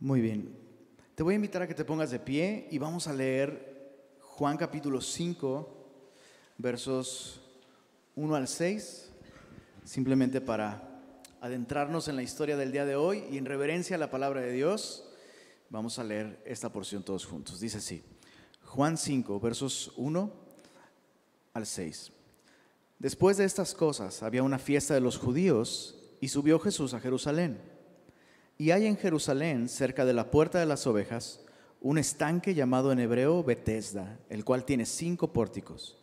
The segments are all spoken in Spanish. Muy bien, te voy a invitar a que te pongas de pie y vamos a leer Juan capítulo 5, versos 1 al 6, simplemente para adentrarnos en la historia del día de hoy y en reverencia a la palabra de Dios, vamos a leer esta porción todos juntos. Dice así, Juan 5, versos 1 al 6. Después de estas cosas había una fiesta de los judíos y subió Jesús a Jerusalén. Y hay en Jerusalén, cerca de la puerta de las ovejas, un estanque llamado en hebreo Bethesda, el cual tiene 5 pórticos.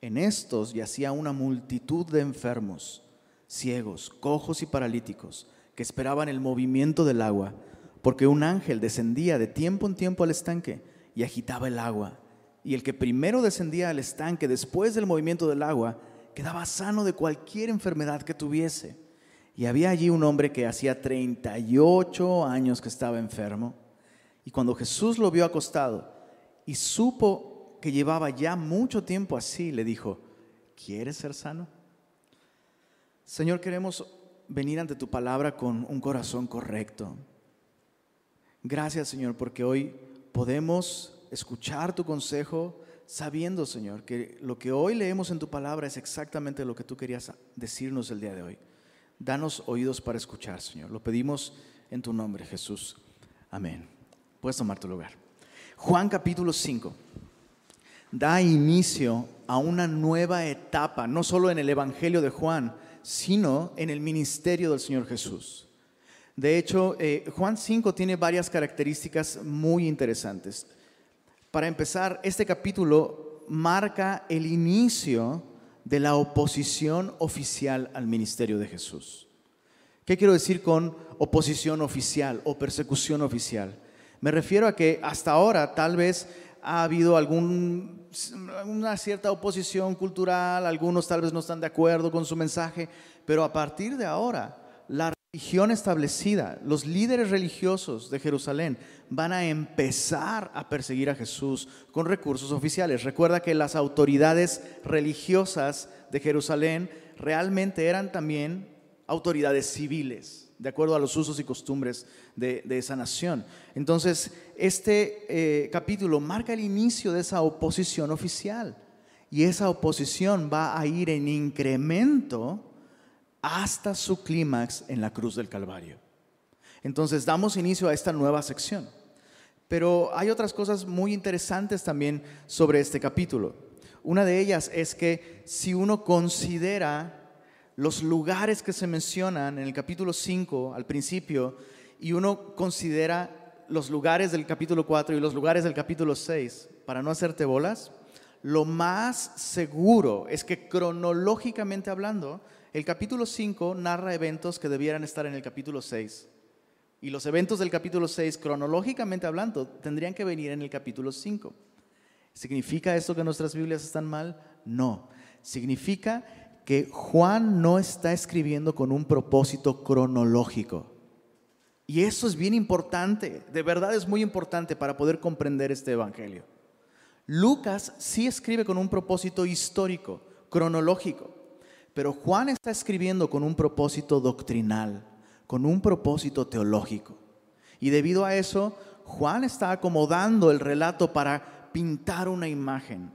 En estos yacía una multitud de enfermos, ciegos, cojos y paralíticos, que esperaban el movimiento del agua, porque un ángel descendía de tiempo en tiempo al estanque y agitaba el agua. Y el que primero descendía al estanque después del movimiento del agua, quedaba sano de cualquier enfermedad que tuviese. Y había allí un hombre que hacía 38 años que estaba enfermo. Y cuando Jesús lo vio acostado y supo que llevaba ya mucho tiempo así, le dijo, ¿quieres ser sano? Señor, queremos venir ante tu palabra con un corazón correcto. Gracias, Señor, porque hoy podemos escuchar tu consejo sabiendo, Señor, que lo que hoy leemos en tu palabra es exactamente lo que tú querías decirnos el día de hoy. Danos oídos para escuchar, Señor. Lo pedimos en tu nombre, Jesús. Amén. Puedes tomar tu lugar. Juan capítulo 5 da inicio a una nueva etapa, no solo en el Evangelio de Juan, sino en el ministerio del Señor Jesús. De hecho, Juan 5 tiene varias características muy interesantes. Para empezar, este capítulo marca el inicio de la oposición oficial al ministerio de Jesús. ¿Qué quiero decir con oposición oficial o persecución oficial? Me refiero a que hasta ahora tal vez ha habido una cierta oposición cultural, algunos tal vez no están de acuerdo con su mensaje, pero a partir de ahora la religión establecida, los líderes religiosos de Jerusalén van a empezar a perseguir a Jesús con recursos oficiales. Recuerda que las autoridades religiosas de Jerusalén realmente eran también autoridades civiles, de acuerdo a los usos y costumbres de esa nación. Entonces, este capítulo marca el inicio de esa oposición oficial, y esa oposición va a ir en incremento hasta su clímax en la cruz del Calvario. Entonces, damos inicio a esta nueva sección. Pero hay otras cosas muy interesantes también sobre este capítulo. Una de ellas es que si uno considera los lugares que se mencionan en el capítulo 5 al principio, y uno considera los lugares del capítulo 4 y los lugares del capítulo 6, para no hacerte bolas, lo más seguro es que cronológicamente hablando, el capítulo 5 narra eventos que debieran estar en el capítulo 6. Y los eventos del capítulo 6, cronológicamente hablando, tendrían que venir en el capítulo 5. ¿Significa esto que nuestras Biblias están mal? No. Significa que Juan no está escribiendo con un propósito cronológico. Y eso es bien importante, de verdad es muy importante para poder comprender este evangelio. Lucas sí escribe con un propósito histórico, cronológico, pero Juan está escribiendo con un propósito doctrinal, con un propósito teológico. Y debido a eso, Juan está acomodando el relato para pintar una imagen.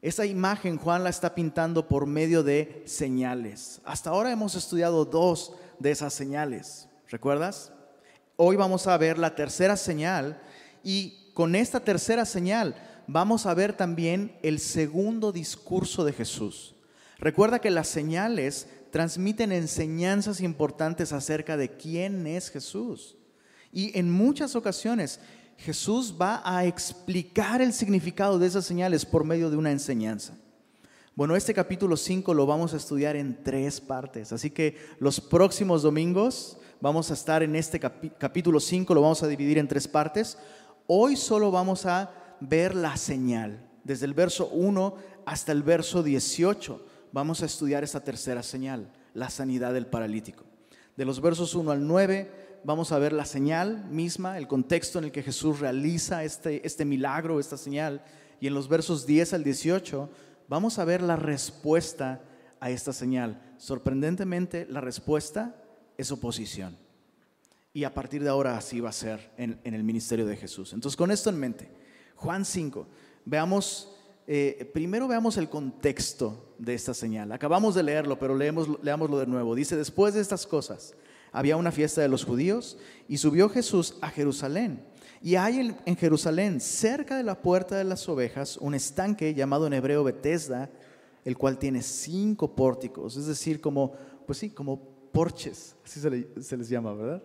Esa imagen Juan la está pintando por medio de señales. Hasta ahora hemos estudiado 2 de esas señales, ¿recuerdas? Hoy vamos a ver la tercera señal, y con esta tercera señal vamos a ver también el segundo discurso de Jesús. Recuerda que las señales transmiten enseñanzas importantes acerca de quién es Jesús. Y en muchas ocasiones Jesús va a explicar el significado de esas señales por medio de una enseñanza. Bueno, este capítulo 5 lo vamos a estudiar en 3 partes, así que los próximos domingos vamos a estar en este capítulo 5, lo vamos a dividir en 3 partes. Hoy solo vamos a ver la señal, desde el verso 1 hasta el verso 18 vamos a estudiar esta tercera señal, la sanidad del paralítico. De los versos 1 al 9 vamos a ver la señal misma, el contexto en el que Jesús realiza este milagro, esta señal. Y en los versos 10 al 18 vamos a ver la respuesta a esta señal. Sorprendentemente, la respuesta es oposición. Y a partir de ahora así va a ser en el ministerio de Jesús. Entonces, con esto en mente, Juan 5, veamos, primero veamos el contexto de esta señal. Acabamos de leerlo, pero leámoslo de nuevo. Dice, después de estas cosas, había una fiesta de los judíos y subió Jesús a Jerusalén. Y hay en Jerusalén, cerca de la puerta de las ovejas, un estanque llamado en hebreo Bethesda, el cual tiene 5 pórticos, es decir, como, pues sí, como porches, así se les llama, ¿verdad?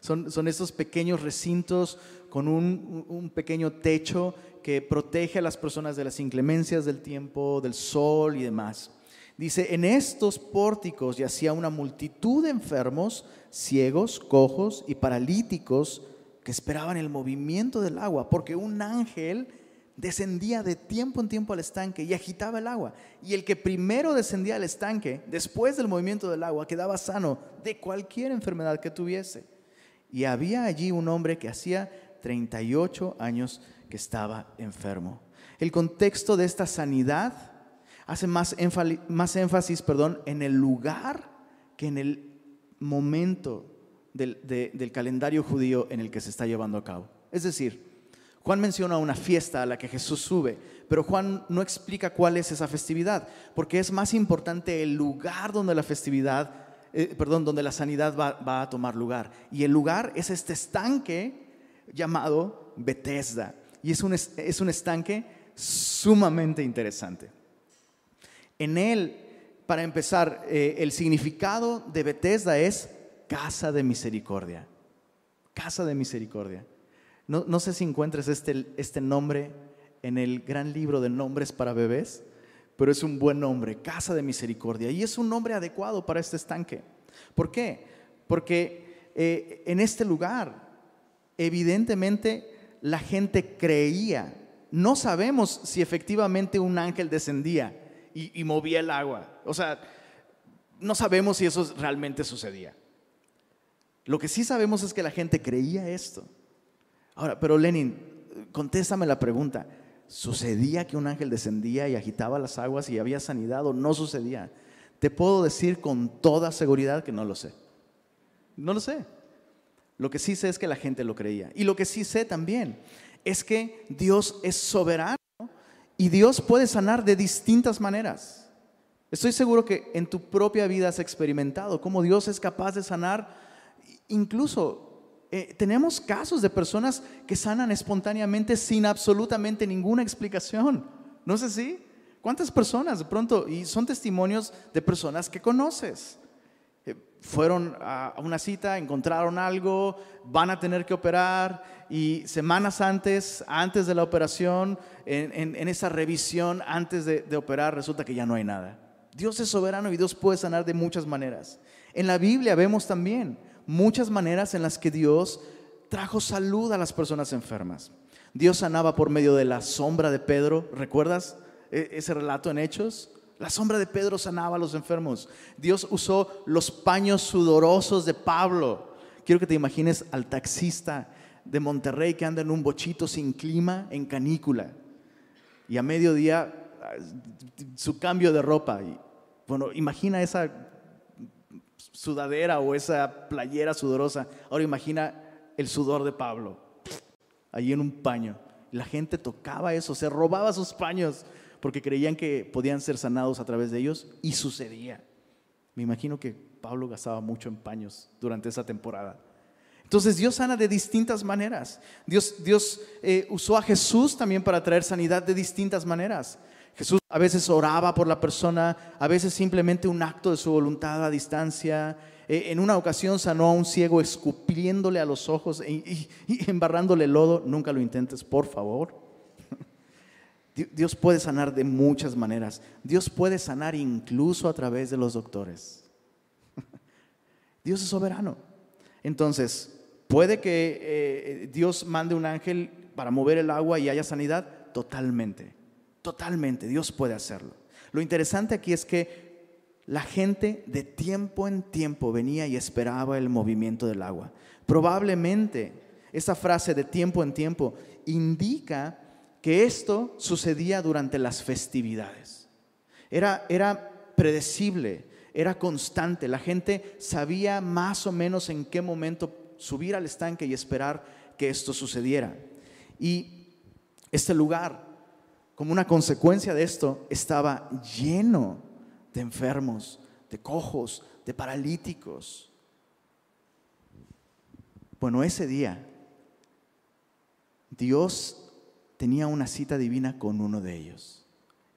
Son estos pequeños recintos con un pequeño techo que protege a las personas de las inclemencias del tiempo, del sol y demás. Dice, en estos pórticos yacía una multitud de enfermos, ciegos, cojos y paralíticos que esperaban el movimiento del agua, porque un ángel descendía de tiempo en tiempo al estanque y agitaba el agua. Y el que primero descendía al estanque, después del movimiento del agua, quedaba sano de cualquier enfermedad que tuviese. Y había allí un hombre que hacía 38 años que estaba enfermo. El contexto de esta sanidad hace más énfasis, en el lugar que en el momento del calendario judío en el que se está llevando a cabo. Es decir, Juan menciona una fiesta a la que Jesús sube, pero Juan no explica cuál es esa festividad, porque es más importante el lugar donde la festividad, donde la sanidad va a tomar lugar. Y el lugar es este estanque llamado Bethesda, y es un estanque sumamente interesante. En él, para empezar, el significado de Bethesda es casa de misericordia. Casa de misericordia. No sé si encuentres este nombre en el gran libro de nombres para bebés, pero es un buen nombre, casa de misericordia. Y es un nombre adecuado para este estanque. ¿Por qué? Porque en este lugar, evidentemente, la gente creía. No sabemos si efectivamente un ángel descendía y movía el agua. O sea, no sabemos si eso realmente sucedía. Lo que sí sabemos es que la gente creía esto. Ahora, pero Lenin, contéstame la pregunta. ¿Sucedía que un ángel descendía y agitaba las aguas y había sanidad o no sucedía? Te puedo decir con toda seguridad que no lo sé. No lo sé. Lo que sí sé es que la gente lo creía. Y lo que sí sé también es que Dios es soberano y Dios puede sanar de distintas maneras. Estoy seguro que en tu propia vida has experimentado cómo Dios es capaz de sanar. Incluso tenemos casos de personas que sanan espontáneamente sin absolutamente ninguna explicación. ¿No sé si? ¿Cuántas personas de pronto? Y son testimonios de personas que conoces. Fueron a una cita, encontraron algo, van a tener que operar y semanas antes de la operación, en esa revisión antes de operar, resulta que ya no hay nada. Dios es soberano y Dios puede sanar de muchas maneras. En la Biblia vemos también muchas maneras en las que Dios trajo salud a las personas enfermas. Dios sanaba por medio de la sombra de Pedro. ¿Recuerdas ese relato en Hechos? La sombra de Pedro sanaba a los enfermos. Dios usó los paños sudorosos de Pablo. Quiero que te imagines al taxista de Monterrey que anda en un bochito sin clima, en canícula. Y a mediodía su cambio de ropa. Y, bueno, imagina esa sudadera o esa playera sudorosa. Ahora imagina el sudor de Pablo allí en un paño. La gente tocaba eso, se robaba sus paños porque creían que podían ser sanados a través de ellos y sucedía. Me imagino que Pablo gastaba mucho en paños durante esa temporada. Entonces Dios sana de distintas maneras. Dios usó a Jesús también para traer sanidad de distintas maneras. Jesús a veces oraba por la persona, a veces simplemente un acto de su voluntad a distancia. En una ocasión sanó a un ciego escupiéndole a los ojos y embarrándole lodo. Nunca lo intentes, por favor. Dios puede sanar de muchas maneras. Dios puede sanar incluso a través de los doctores. Dios es soberano. Entonces, puede que Dios mande un ángel para mover el agua y haya sanidad. Totalmente, Dios puede hacerlo. Lo interesante aquí es que la gente de tiempo en tiempo venía y esperaba el movimiento del agua. Probablemente esta frase de tiempo en tiempo indica que esto sucedía durante las festividades. Era predecible, era constante. La gente sabía más o menos en qué momento subir al estanque y esperar que esto sucediera. Y este lugar, como una consecuencia de esto, estaba lleno de enfermos, de cojos, de paralíticos. Bueno, ese día Dios tenía una cita divina con uno de ellos.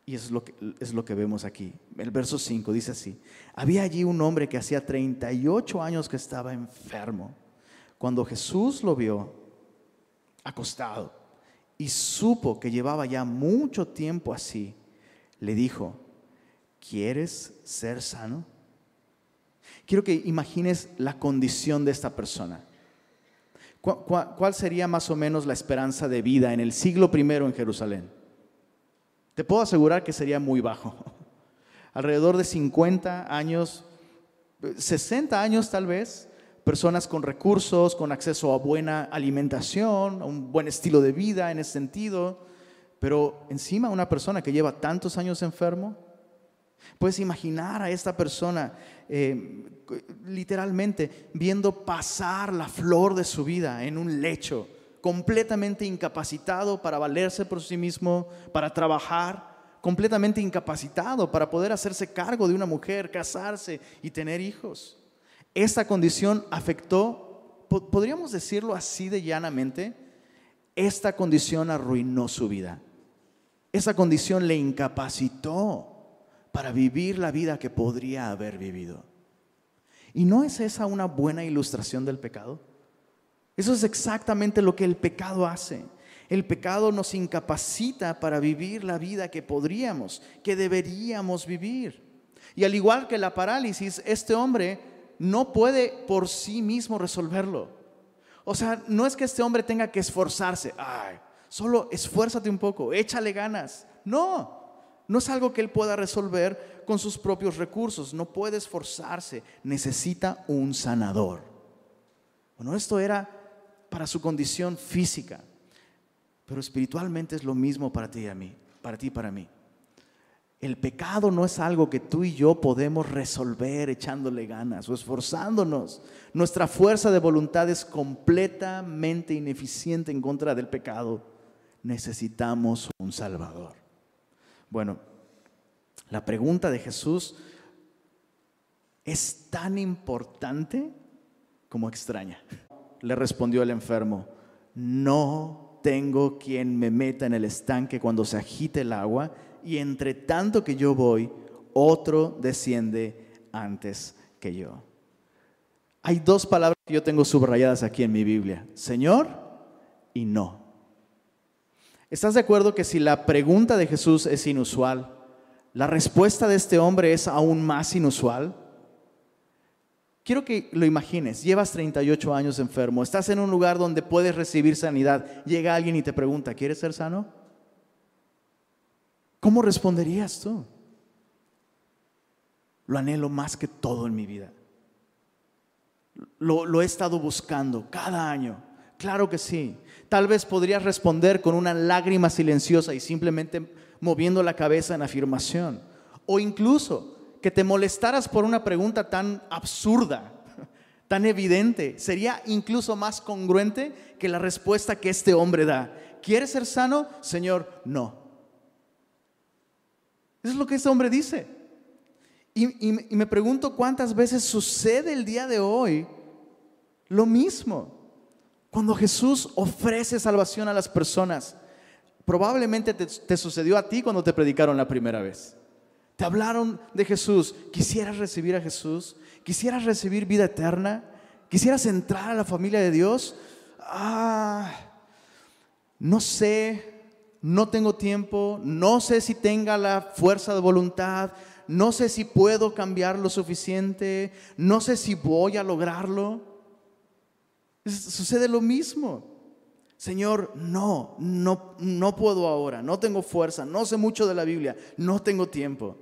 Y es lo que vemos aquí. El verso 5 dice así: había allí un hombre que hacía 38 años que estaba enfermo. Cuando Jesús lo vio acostado y supo que llevaba ya mucho tiempo así, le dijo: ¿quieres ser sano? Quiero que imagines la condición de esta persona. ¿Cuál sería más o menos la esperanza de vida en el siglo primero en Jerusalén? Te puedo asegurar que sería muy bajo. Alrededor de 50 años, 60 años tal vez, personas con recursos, con acceso a buena alimentación, a un buen estilo de vida en ese sentido, pero encima una persona que lleva tantos años enfermo. Puedes imaginar a esta persona literalmente viendo pasar la flor de su vida en un lecho, completamente incapacitado para valerse por sí mismo, para trabajar, completamente incapacitado para poder hacerse cargo de una mujer, casarse y tener hijos. Esta condición afectó, podríamos decirlo así de llanamente, esta condición arruinó su vida. Esa condición le incapacitó para vivir la vida que podría haber vivido. ¿Y no es esa una buena ilustración del pecado? Eso es exactamente lo que el pecado hace. El pecado nos incapacita para vivir la vida que podríamos, que deberíamos vivir. Y al igual que la parálisis, este hombre no puede por sí mismo resolverlo. O sea, no es que este hombre tenga que esforzarse. Ay, solo esfuérzate un poco, échale ganas. No. No es algo que él pueda resolver con sus propios recursos. No puede esforzarse. Necesita un sanador. Bueno, esto era para su condición física. Pero espiritualmente es lo mismo para ti y a mí, para ti y para mí. El pecado no es algo que tú y yo podemos resolver echándole ganas o esforzándonos. Nuestra fuerza de voluntad es completamente ineficiente en contra del pecado. Necesitamos un salvador. Bueno, la pregunta de Jesús es tan importante como extraña. Le respondió el enfermo: no tengo quien me meta en el estanque cuando se agite el agua, y entre tanto que yo voy, otro desciende antes que yo. Hay dos palabras que yo tengo subrayadas aquí en mi Biblia: Señor y no. ¿Estás de acuerdo que si la pregunta de Jesús es inusual, la respuesta de este hombre es aún más inusual? Quiero que lo imagines. Llevas 38 años enfermo, estás en un lugar donde puedes recibir sanidad. Llega alguien y te pregunta: ¿quieres ser sano? ¿Cómo responderías tú? Lo anhelo más que todo en mi vida. Lo he estado buscando cada año. Claro que sí. Tal vez podrías responder con una lágrima silenciosa y simplemente moviendo la cabeza en afirmación. O incluso que te molestaras por una pregunta tan absurda, tan evidente. Sería incluso más congruente que la respuesta que este hombre da: ¿quieres ser sano? Señor, no. Eso es lo que este hombre dice. Y me pregunto cuántas veces sucede el día de hoy lo mismo. Cuando Jesús ofrece salvación a las personas, probablemente te sucedió a ti cuando te predicaron la primera vez. Te hablaron de Jesús. ¿Quisieras recibir a Jesús? ¿Quisieras recibir vida eterna? ¿Quisieras entrar a la familia de Dios? No sé, no tengo tiempo, no sé si tenga la fuerza de voluntad, no sé si puedo cambiar lo suficiente, no sé si voy a lograrlo. Sucede lo mismo. Señor, no puedo ahora, no tengo fuerza, no sé mucho de la Biblia, no tengo tiempo.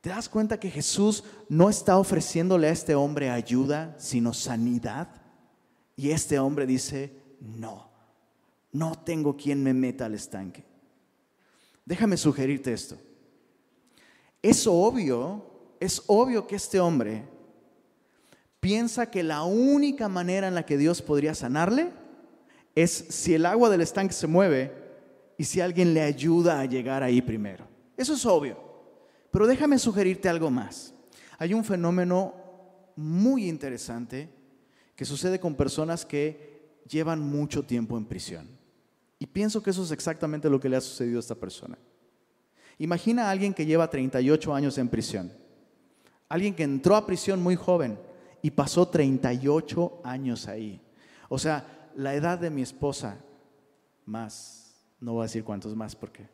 ¿Te das cuenta que Jesús no está ofreciéndole a este hombre ayuda, sino sanidad? Y este hombre dice: no tengo quien me meta al estanque. Déjame sugerirte esto. Es obvio que este hombre piensa que la única manera en la que Dios podría sanarle es si el agua del estanque se mueve y si alguien le ayuda a llegar ahí primero. Eso es obvio, pero déjame sugerirte algo más. Hay un fenómeno muy interesante que sucede con personas que llevan mucho tiempo en prisión. Y pienso que eso es exactamente lo que le ha sucedido a esta persona. Imagina a alguien que lleva 38 años en prisión. Alguien que entró a prisión muy joven y pasó 38 años ahí. O sea, la edad de mi esposa más, no voy a decir cuántos más porque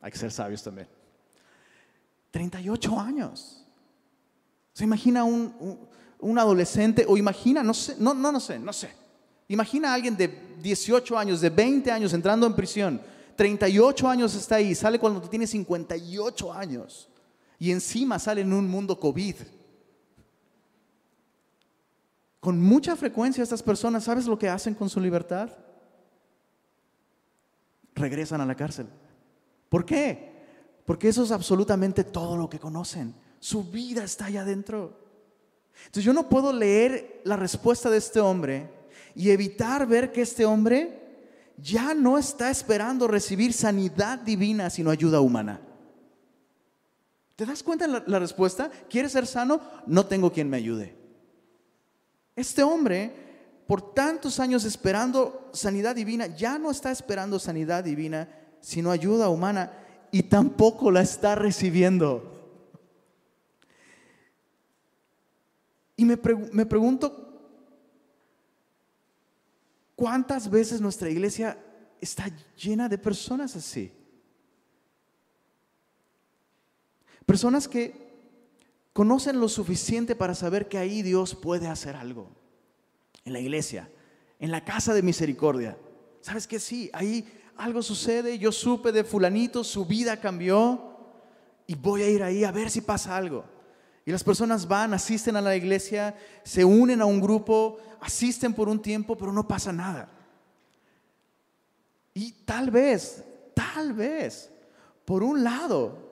hay que ser sabios también. 38 años. O sea, imagina un adolescente, o imagina, no sé. Imagina a alguien de 18 años, de 20 años entrando en prisión. 38 años está ahí, sale cuando tiene 58 años y encima sale en un mundo COVID. Con mucha frecuencia estas personas, ¿sabes lo que hacen con su libertad? Regresan a la cárcel. ¿Por qué? Porque eso es absolutamente todo lo que conocen. Su vida está allá adentro. Entonces yo no puedo leer la respuesta de este hombre y evitar ver que este hombre ya no está esperando recibir sanidad divina, sino ayuda humana. ¿Te das cuenta la respuesta? ¿Quieres ser sano? No tengo quien me ayude. Este hombre, por tantos años esperando sanidad divina, ya no está esperando sanidad divina, sino ayuda humana, y tampoco la está recibiendo. Y me pregunto, ¿cuántas veces nuestra iglesia está llena de personas así? Personas que conocen lo suficiente para saber que ahí Dios puede hacer algo. En la iglesia, en la casa de misericordia. ¿Sabes qué? Sí, ahí algo sucede, yo supe de fulanito, su vida cambió y voy a ir ahí a ver si pasa algo. Y las personas van, asisten a la iglesia, se unen a un grupo, asisten por un tiempo, pero no pasa nada. Y tal vez, por un lado,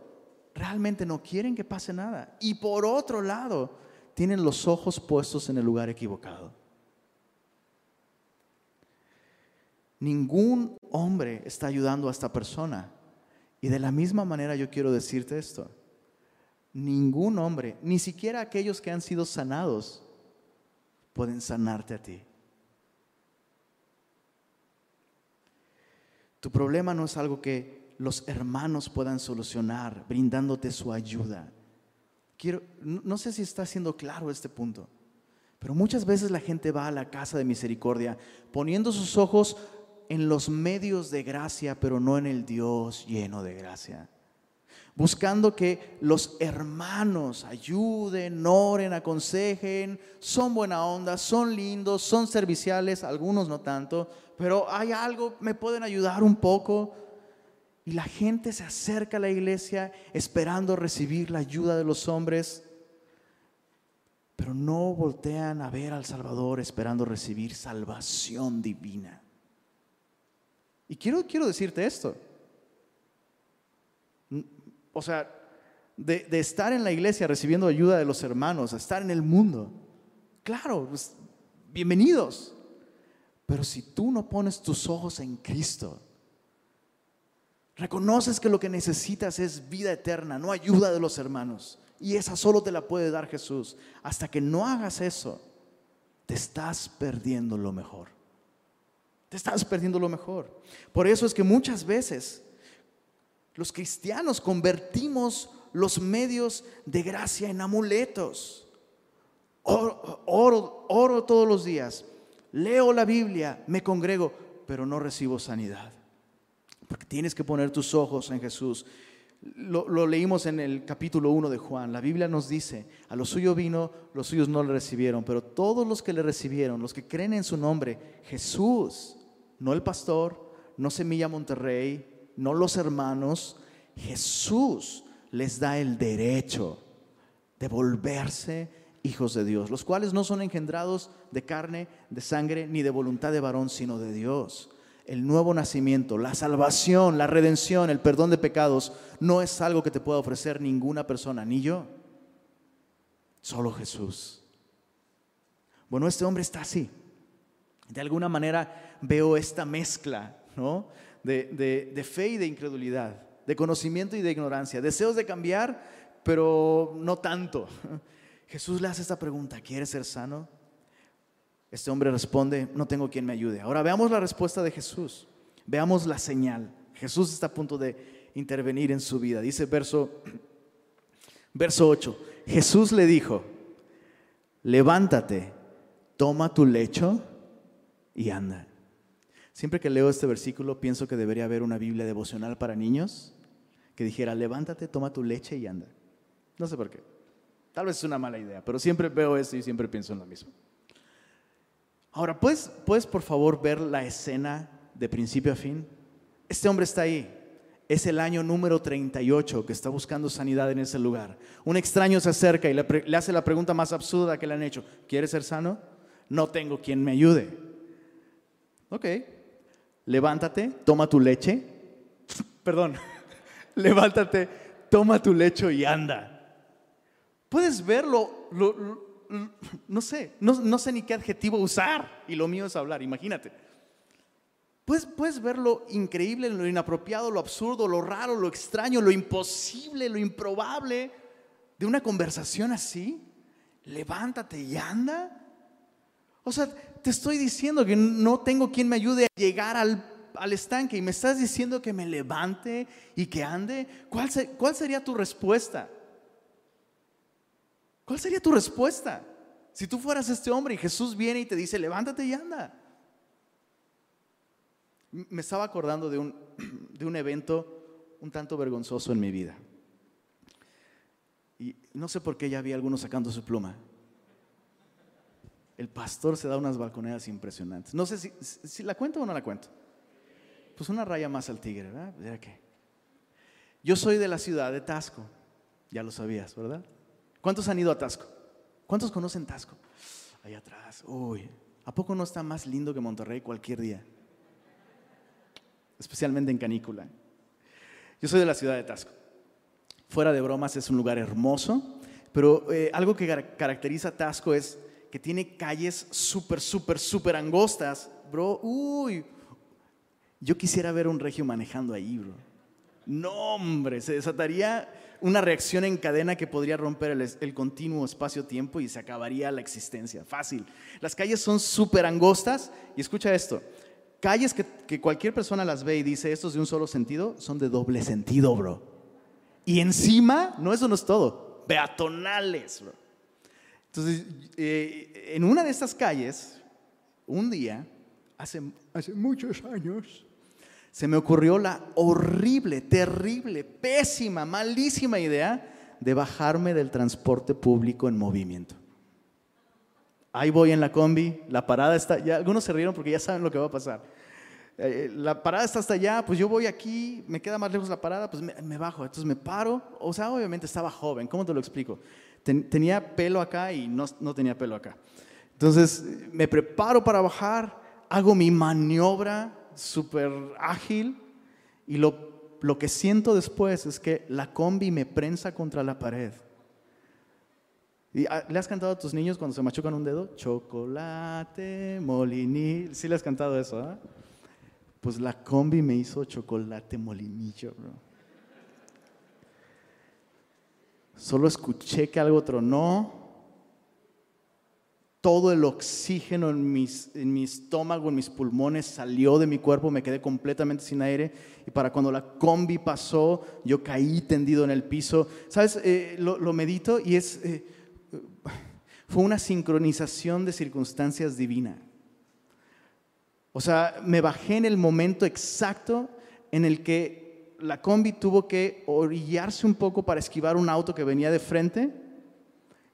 realmente no quieren que pase nada. Y por otro lado, tienen los ojos puestos en el lugar equivocado. Ningún hombre está ayudando a esta persona. Y de la misma manera yo quiero decirte esto. Ningún hombre, ni siquiera aquellos que han sido sanados, pueden sanarte a ti. Tu problema no es algo que los hermanos puedan solucionar brindándote su ayuda. No sé si está siendo claro este punto, pero muchas veces la gente va a la casa de misericordia poniendo sus ojos en los medios de gracia, pero no en el Dios lleno de gracia. Buscando que los hermanos ayuden, oren, aconsejen, son buena onda, son lindos, son serviciales, algunos no tanto, pero hay algo, me pueden ayudar un poco. Y la gente se acerca a la iglesia esperando recibir la ayuda de los hombres, pero no voltean a ver al Salvador esperando recibir salvación divina. Y quiero decirte esto. O sea, de estar en la iglesia recibiendo ayuda de los hermanos, a estar en el mundo, claro, pues, bienvenidos. Pero si tú no pones tus ojos en Cristo, reconoces que lo que necesitas es vida eterna, no ayuda de los hermanos. Y esa solo te la puede dar Jesús. Hasta que no hagas eso, te estás perdiendo lo mejor. Te estás perdiendo lo mejor. Por eso es que muchas veces los cristianos convertimos los medios de gracia en amuletos. Oro todos los días, leo la Biblia, me congrego, pero no recibo sanidad. Porque tienes que poner tus ojos en Jesús. Lo leímos en el capítulo 1 de Juan. La Biblia nos dice, a lo suyo vino, los suyos no le recibieron, pero todos los que le recibieron, los que creen en su nombre, Jesús, no el pastor, no Semilla Monterrey, no los hermanos, Jesús les da el derecho de volverse hijos de Dios, los cuales no son engendrados de carne, de sangre, ni de voluntad de varón, sino de Dios. El nuevo nacimiento, la salvación, la redención, el perdón de pecados, no es algo que te pueda ofrecer ninguna persona, ni yo, solo Jesús. Bueno, este hombre está así. De alguna manera veo esta mezcla, ¿no? de fe y de incredulidad, de conocimiento y de ignorancia, deseos de cambiar, pero no tanto. Jesús le hace esta pregunta: ¿quieres ser sano? Este hombre responde: no tengo quien me ayude. Ahora veamos la respuesta de Jesús, veamos la señal. Jesús está a punto de intervenir en su vida. Dice verso 8, Jesús le dijo: levántate, toma tu lecho y anda. Siempre que leo este versículo pienso que debería haber una Biblia devocional para niños que dijera: levántate, toma tu leche y anda. No sé por qué, tal vez es una mala idea, pero siempre veo esto y siempre pienso en lo mismo. Ahora, ¿puedes por favor ver la escena de principio a fin? Este hombre está ahí. Es el año número 38 que está buscando sanidad en ese lugar. Un extraño se acerca y le hace la pregunta más absurda que le han hecho: ¿quieres ser sano? No tengo quien me ayude. Ok, levántate, toma tu leche. Perdón, levántate, toma tu lecho y anda. Puedes verlo, no sé ni qué adjetivo usar, y lo mío es hablar, imagínate. Puedes ver lo increíble, lo inapropiado, lo absurdo, lo raro, lo extraño, lo imposible, lo improbable de una conversación así. Levántate y anda. O sea, te estoy diciendo que no tengo quien me ayude a llegar al estanque, y me estás diciendo que me levante y que ande. ¿Cuál sería tu respuesta? ¿Cuál sería tu respuesta si tú fueras este hombre y Jesús viene y te dice: levántate y anda? Me estaba acordando de un evento un tanto vergonzoso en mi vida. Y no sé por qué ya vi a algunos sacando su pluma. El pastor se da unas balconeadas impresionantes. No sé si la cuento o no la cuento. Pues una raya más al tigre, ¿verdad? ¿Qué? Yo soy de la ciudad de Taxco. Ya lo sabías, ¿verdad? ¿Cuántos han ido a Taxco? ¿Cuántos conocen Taxco? Allá atrás. Uy, ¿a poco no está más lindo que Monterrey cualquier día? Especialmente en canícula. Yo soy de la ciudad de Taxco. Fuera de bromas, es un lugar hermoso, pero algo que caracteriza a Taxco es que tiene calles súper angostas, bro. Uy, yo quisiera ver un regio manejando ahí, bro. No, hombre, se desataría una reacción en cadena que podría romper el continuo espacio-tiempo y se acabaría la existencia, fácil. Las calles son súper angostas y escucha esto. Calles que cualquier persona las ve y dice: estos de un solo sentido, son de doble sentido, bro. Y encima, no, eso no es todo, peatonales, bro. Entonces, en una de estas calles, un día, hace muchos años, se me ocurrió la horrible, terrible, pésima, malísima idea de bajarme del transporte público en movimiento. Ahí voy en la combi, la parada está, ya algunos se rieron porque ya saben lo que va a pasar. La parada está hasta allá, pues yo voy aquí, me queda más lejos la parada, pues me bajo, entonces me paro. O sea, obviamente estaba joven, ¿cómo te lo explico? Tenía pelo acá y no tenía pelo acá. Entonces me preparo para bajar, hago mi maniobra súper ágil y lo que siento después es que la combi me prensa contra la pared. ¿Le has cantado a tus niños cuando se machucan un dedo? Chocolate, molinillo. ¿Sí le has cantado eso? ¿Eh? Pues la combi me hizo chocolate, molinillo, bro. Solo escuché que algo tronó. Todo el oxígeno en mi estómago, en mis pulmones, salió de mi cuerpo. Me quedé completamente sin aire. Y para cuando la combi pasó, yo caí tendido en el piso. ¿Sabes? Lo medito y es... fue una sincronización de circunstancias divina. O sea, me bajé en el momento exacto en el que la combi tuvo que orillarse un poco para esquivar un auto que venía de frente.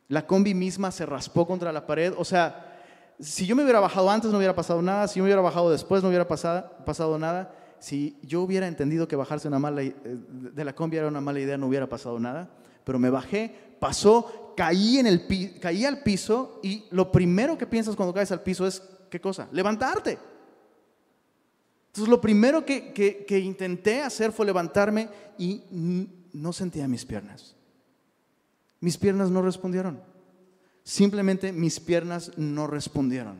La combi misma se raspó contra la pared. O sea, si yo me hubiera bajado antes no hubiera pasado nada. Si yo me hubiera bajado después no hubiera pasado nada. Si yo hubiera entendido que bajarse de la combi era una mala idea no hubiera pasado nada. Pero me bajé, pasó. Caí al piso y lo primero que piensas cuando caes al piso es, ¿qué cosa? Levantarte. Entonces lo primero que intenté hacer fue levantarme y no sentía mis piernas. Mis piernas no respondieron. Simplemente mis piernas no respondieron.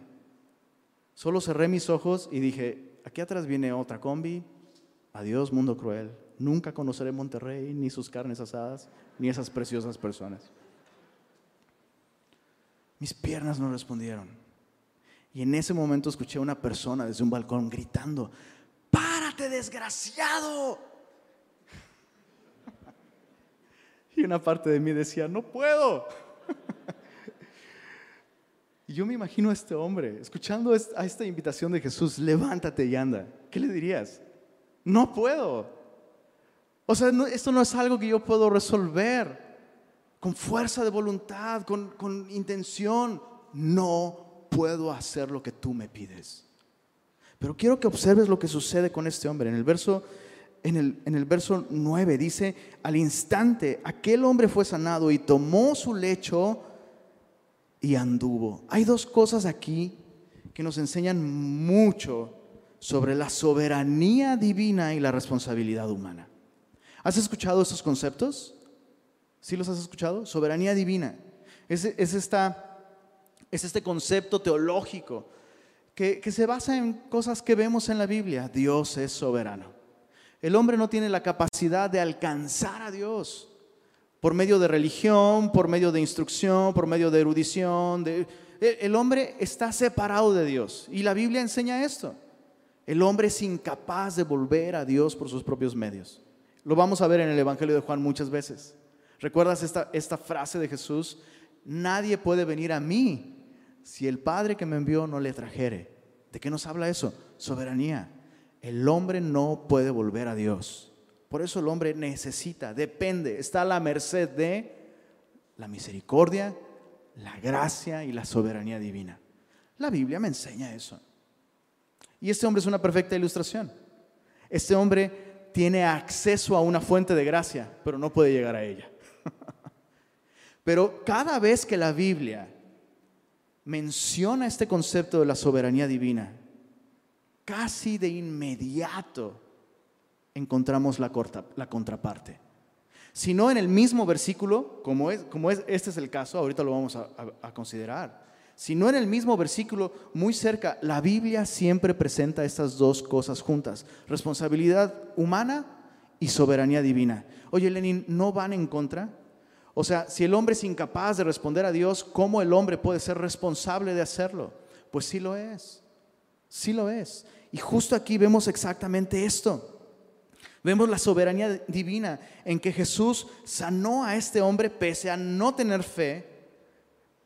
Solo cerré mis ojos y dije, aquí atrás viene otra combi. Adiós, mundo cruel. Nunca conoceré Monterrey, ni sus carnes asadas, ni esas preciosas personas. Mis piernas no respondieron. Y en ese momento escuché a una persona desde un balcón gritando, ¡párate, desgraciado! Y una parte de mí decía, ¡no puedo! Y yo me imagino a este hombre, escuchando a esta invitación de Jesús, levántate y anda. ¿Qué le dirías? No puedo. O sea, no, esto no es algo que yo puedo resolver con fuerza de voluntad, con intención. No puedo hacer lo que tú me pides. Pero quiero que observes lo que sucede con este hombre. En el verso 9 dice, al instante aquel hombre fue sanado y tomó su lecho y anduvo. Hay dos cosas aquí que nos enseñan mucho sobre la soberanía divina y la responsabilidad humana. ¿Has escuchado estos conceptos? ¿Sí los has escuchado? Soberanía divina. Es este concepto teológico que se basa en cosas que vemos en la Biblia. Dios es soberano. El hombre no tiene la capacidad de alcanzar a Dios. Por medio de religión, por medio de instrucción, por medio de erudición. El hombre está separado de Dios. Y la Biblia enseña esto. El hombre es incapaz de volver a Dios por sus propios medios. Lo vamos a ver en el Evangelio de Juan muchas veces. ¿Recuerdas esta frase de Jesús? Nadie puede venir a mí si el Padre que me envió no le trajere. ¿De qué nos habla eso? Soberanía. El hombre no puede volver a Dios. Por eso el hombre necesita, depende, está a la merced de la misericordia, la gracia y la soberanía divina. La Biblia me enseña eso. Y este hombre es una perfecta ilustración. Este hombre tiene acceso a una fuente de gracia, pero no puede llegar a ella. Pero cada vez que la Biblia menciona este concepto de la soberanía divina, casi de inmediato encontramos la contraparte. Si no en el mismo versículo, este es el caso, ahorita lo vamos a considerar. Si no en el mismo versículo, muy cerca, la Biblia siempre presenta estas dos cosas juntas: responsabilidad humana y soberanía divina. Oye, Lenin, ¿no van en contra? O sea, si el hombre es incapaz de responder a Dios, ¿cómo el hombre puede ser responsable de hacerlo? Pues sí lo es, sí lo es. Y justo aquí vemos exactamente esto. Vemos la soberanía divina en que Jesús sanó a este hombre pese a no tener fe.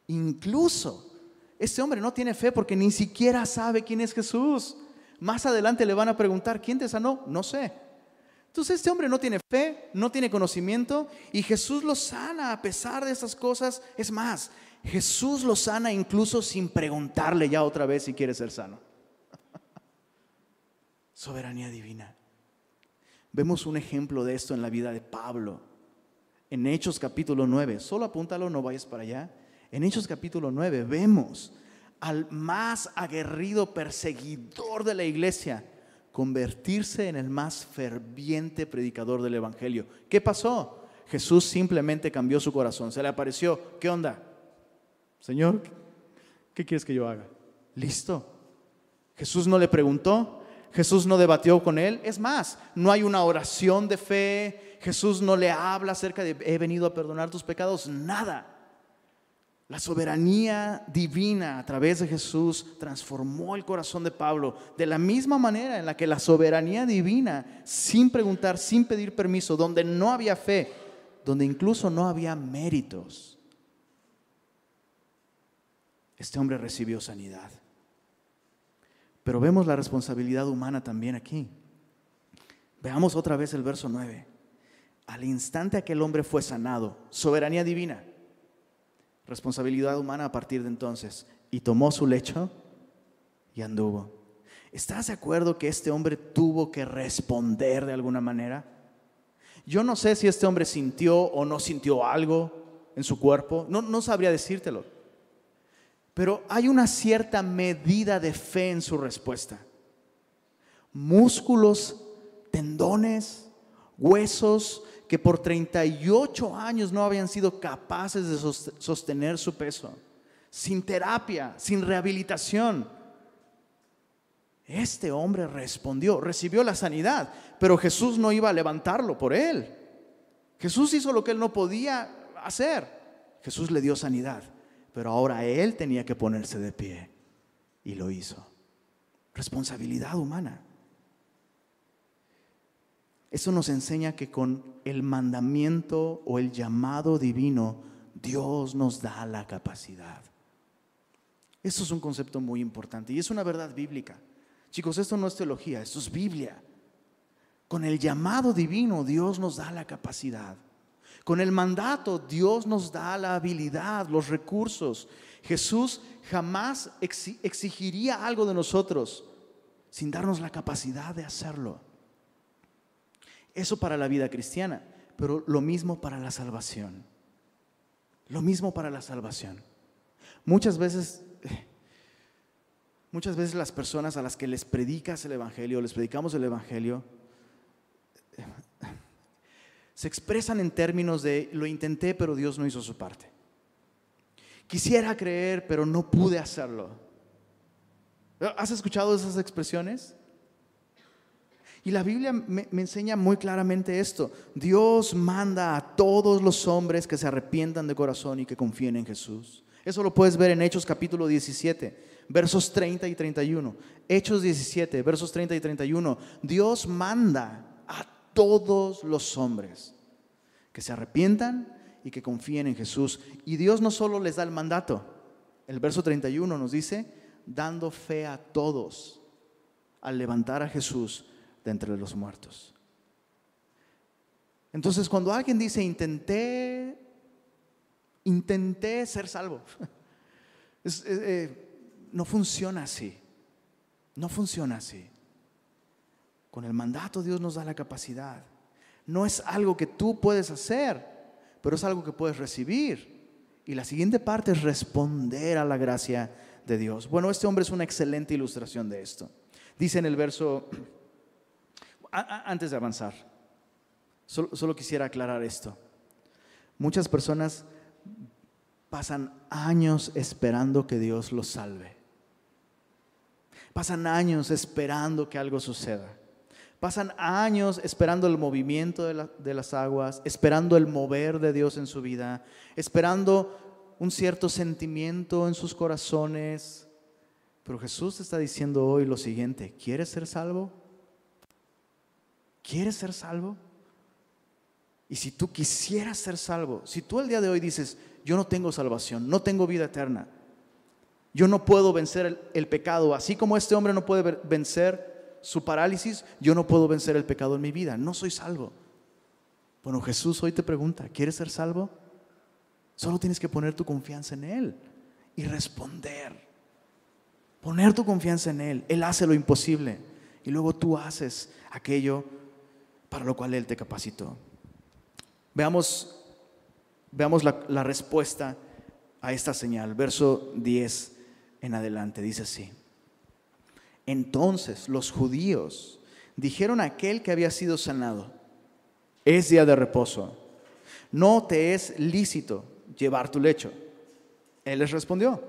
Incluso este hombre no tiene fe porque ni siquiera sabe quién es Jesús. Más adelante le van a preguntar, ¿quién te sanó? No sé. Entonces este hombre no tiene fe, no tiene conocimiento, y Jesús lo sana a pesar de estas cosas. Es más, Jesús lo sana incluso sin preguntarle ya otra vez si quiere ser sano. Soberanía divina. Vemos un ejemplo de esto en la vida de Pablo, en Hechos capítulo 9, solo apúntalo, no vayas para allá. En Hechos capítulo 9 vemos al más aguerrido perseguidor de la iglesia convertirse en el más ferviente predicador del evangelio. ¿Qué pasó? Jesús simplemente cambió su corazón, se le apareció. ¿Qué onda? Señor, ¿qué quieres que yo haga? Listo. Jesús no le preguntó. Jesús no debatió con él. Es más, no hay una oración de fe. Jesús no le habla acerca de he venido a perdonar tus pecados. Nada. La soberanía divina a través de Jesús transformó el corazón de Pablo. De la misma manera en la que la soberanía divina, sin preguntar, sin pedir permiso, donde no había fe, donde incluso no había méritos, este hombre recibió sanidad. Pero vemos la responsabilidad humana también aquí. Veamos otra vez el verso 9. Al instante aquel hombre fue sanado. Soberanía divina. Responsabilidad humana a partir de entonces. Y tomó su lecho y anduvo. ¿Estás de acuerdo que este hombre tuvo que responder de alguna manera? Yo no sé si este hombre sintió o no sintió algo en su cuerpo. No sabría decírtelo. Pero hay una cierta medida de fe en su respuesta. Músculos, tendones, huesos que por 38 años no habían sido capaces de sostener su peso. sin terapia, sin rehabilitación. Este hombre respondió, recibió la sanidad, pero Jesús no iba a levantarlo por él. Jesús hizo lo que él no podía hacer. Jesús le dio sanidad, pero ahora él tenía que ponerse de pie y lo hizo. Responsabilidad humana. Eso nos enseña que con el mandamiento o el llamado divino, Dios nos da la capacidad. Eso es un concepto muy importante y es una verdad bíblica. Chicos, esto no es teología, esto es Biblia. Con el llamado divino, Dios nos da la capacidad. Con el mandato, Dios nos da la habilidad, los recursos. Jesús jamás exigiría algo de nosotros sin darnos la capacidad de hacerlo. Eso para la vida cristiana, pero lo mismo para la salvación. Lo mismo para la salvación. Muchas veces las personas a las que les predicas el evangelio, les predicamos el evangelio, se expresan en términos de lo intenté pero Dios no hizo su parte. Quisiera creer pero no pude hacerlo. ¿Has escuchado esas expresiones? Y la Biblia me enseña muy claramente esto. Dios manda a todos los hombres que se arrepientan de corazón y que confíen en Jesús. Eso lo puedes ver en Hechos capítulo 17. Versos 30 y 31. Hechos 17, versos 30 y 31. Dios manda a todos los hombres que se arrepientan y que confíen en Jesús. Y Dios no solo les da el mandato. El verso 31 nos dice, dando fe a todos al levantar a Jesús de entre los muertos. Entonces, cuando alguien dice, intenté ser salvo, no funciona así, no funciona así. Con el mandato Dios nos da la capacidad. No es algo que tú puedes hacer, pero es algo que puedes recibir. Y la siguiente parte es responder a la gracia de Dios. Bueno, este hombre es una excelente ilustración de esto. Dice en el verso, antes de avanzar, solo quisiera aclarar esto. Muchas personas pasan años esperando que Dios los salve. Pasan años esperando que algo suceda. Pasan años esperando el movimiento de las aguas, esperando el mover de Dios en su vida, esperando un cierto sentimiento en sus corazones. Pero Jesús está diciendo hoy lo siguiente: ¿quieres ser salvo? ¿Quieres ser salvo? Y si tú quisieras ser salvo, si tú el día de hoy dices, yo no tengo salvación, no tengo vida eterna, yo no puedo vencer el pecado, así como este hombre no puede vencer su parálisis, yo no puedo vencer el pecado en mi vida, no soy salvo. Bueno, Jesús hoy te pregunta, ¿quieres ser salvo? Solo tienes que poner tu confianza en Él y responder. Poner tu confianza en Él. Él hace lo imposible y luego tú haces aquello para lo cual Él te capacitó. Veamos la respuesta a esta señal. Verso 10 en adelante dice así: entonces los judíos dijeron a aquel que había sido sanado, es día de reposo, no te es lícito llevar tu lecho. Él les respondió,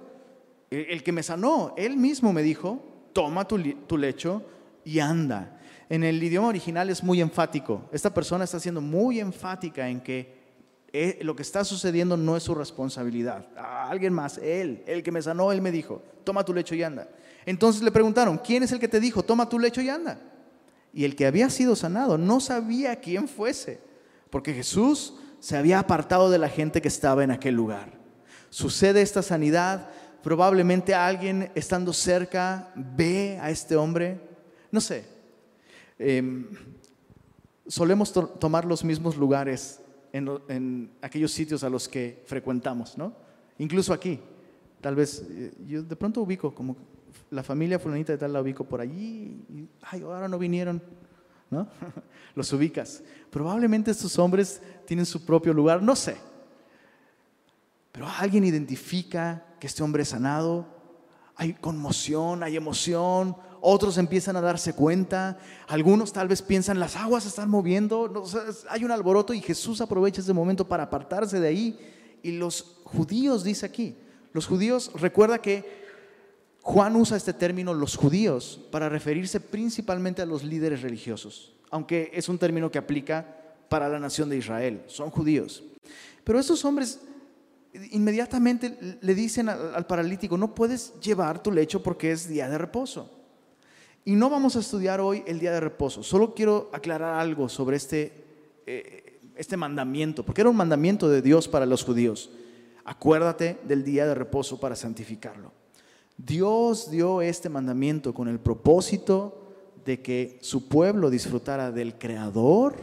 el que me sanó, él mismo me dijo, toma tu lecho y anda. En el idioma original es muy enfático. Esta persona está siendo muy enfática en que lo que está sucediendo no es su responsabilidad. A alguien más, él, el que me sanó, él me dijo, toma tu lecho y anda. Entonces le preguntaron, ¿quién es el que te dijo, toma tu lecho y anda? Y el que había sido sanado no sabía quién fuese, porque Jesús se había apartado de la gente que estaba en aquel lugar. Sucede esta sanidad, probablemente alguien estando cerca ve a este hombre, no sé. Solemos tomar los mismos lugares en aquellos sitios a los que frecuentamos, ¿no? Incluso aquí, tal vez, yo de pronto ubico como la familia fulanita de tal la ubico por allí, y, ay, ahora no vinieron, ¿no? Los ubicas. Probablemente estos hombres tienen su propio lugar, no sé. Pero alguien identifica que este hombre es sanado, hay conmoción, hay emoción. Otros empiezan a darse cuenta, algunos tal vez piensan, las aguas se están moviendo, no, o sea, hay un alboroto y Jesús aprovecha ese momento para apartarse de ahí. Y los judíos, dice aquí, Los judíos, recuerda que Juan usa este término, los judíos, para referirse principalmente a los líderes religiosos, aunque es un término que aplica para la nación de Israel, son judíos. Pero estos hombres inmediatamente le dicen al paralítico, no puedes llevar tu lecho porque es día de reposo. Y no vamos a estudiar hoy el día de reposo, solo quiero aclarar algo sobre este mandamiento, porque era un mandamiento de Dios para los judíos. Acuérdate del día de reposo para santificarlo. Dios dio este mandamiento con el propósito de que su pueblo disfrutara del Creador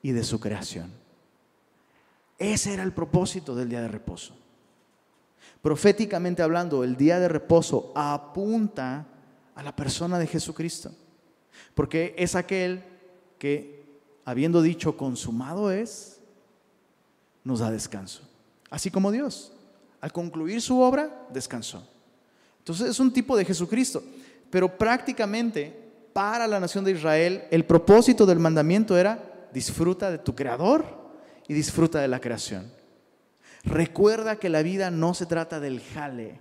y de su creación. Ese era el propósito del día de reposo. Proféticamente hablando, el día de reposo apunta a la persona de Jesucristo, porque es aquel que, habiendo dicho consumado es, nos da descanso. Así como Dios, al concluir su obra, descansó. Entonces es un tipo de Jesucristo, pero prácticamente para la nación de Israel el propósito del mandamiento era disfruta de tu Creador y disfruta de la creación. Recuerda que la vida no se trata del jale,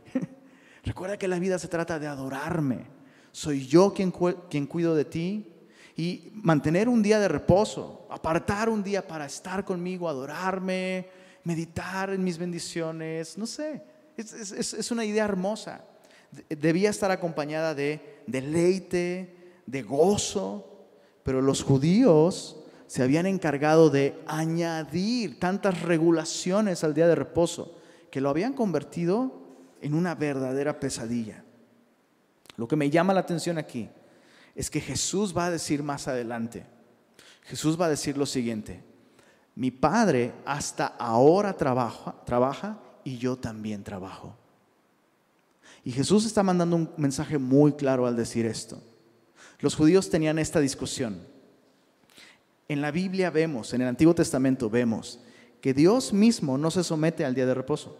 recuerda que la vida se trata de adorarme, soy yo quien cuido de ti. Y mantener un día de reposo, apartar un día para estar conmigo, adorarme, meditar en mis bendiciones, no sé, es una idea hermosa. Debía estar acompañada de deleite, de gozo, pero los judíos se habían encargado de añadir tantas regulaciones al día de reposo que lo habían convertido en una verdadera pesadilla. Lo que me llama la atención aquí es que Jesús va a decir más adelante, Jesús va a decir lo siguiente: mi Padre hasta ahora trabaja y yo también trabajo. Y Jesús está mandando un mensaje muy claro al decir esto. Los judíos tenían esta discusión. En la Biblia vemos, en el Antiguo Testamento vemos, que Dios mismo no se somete al día de reposo.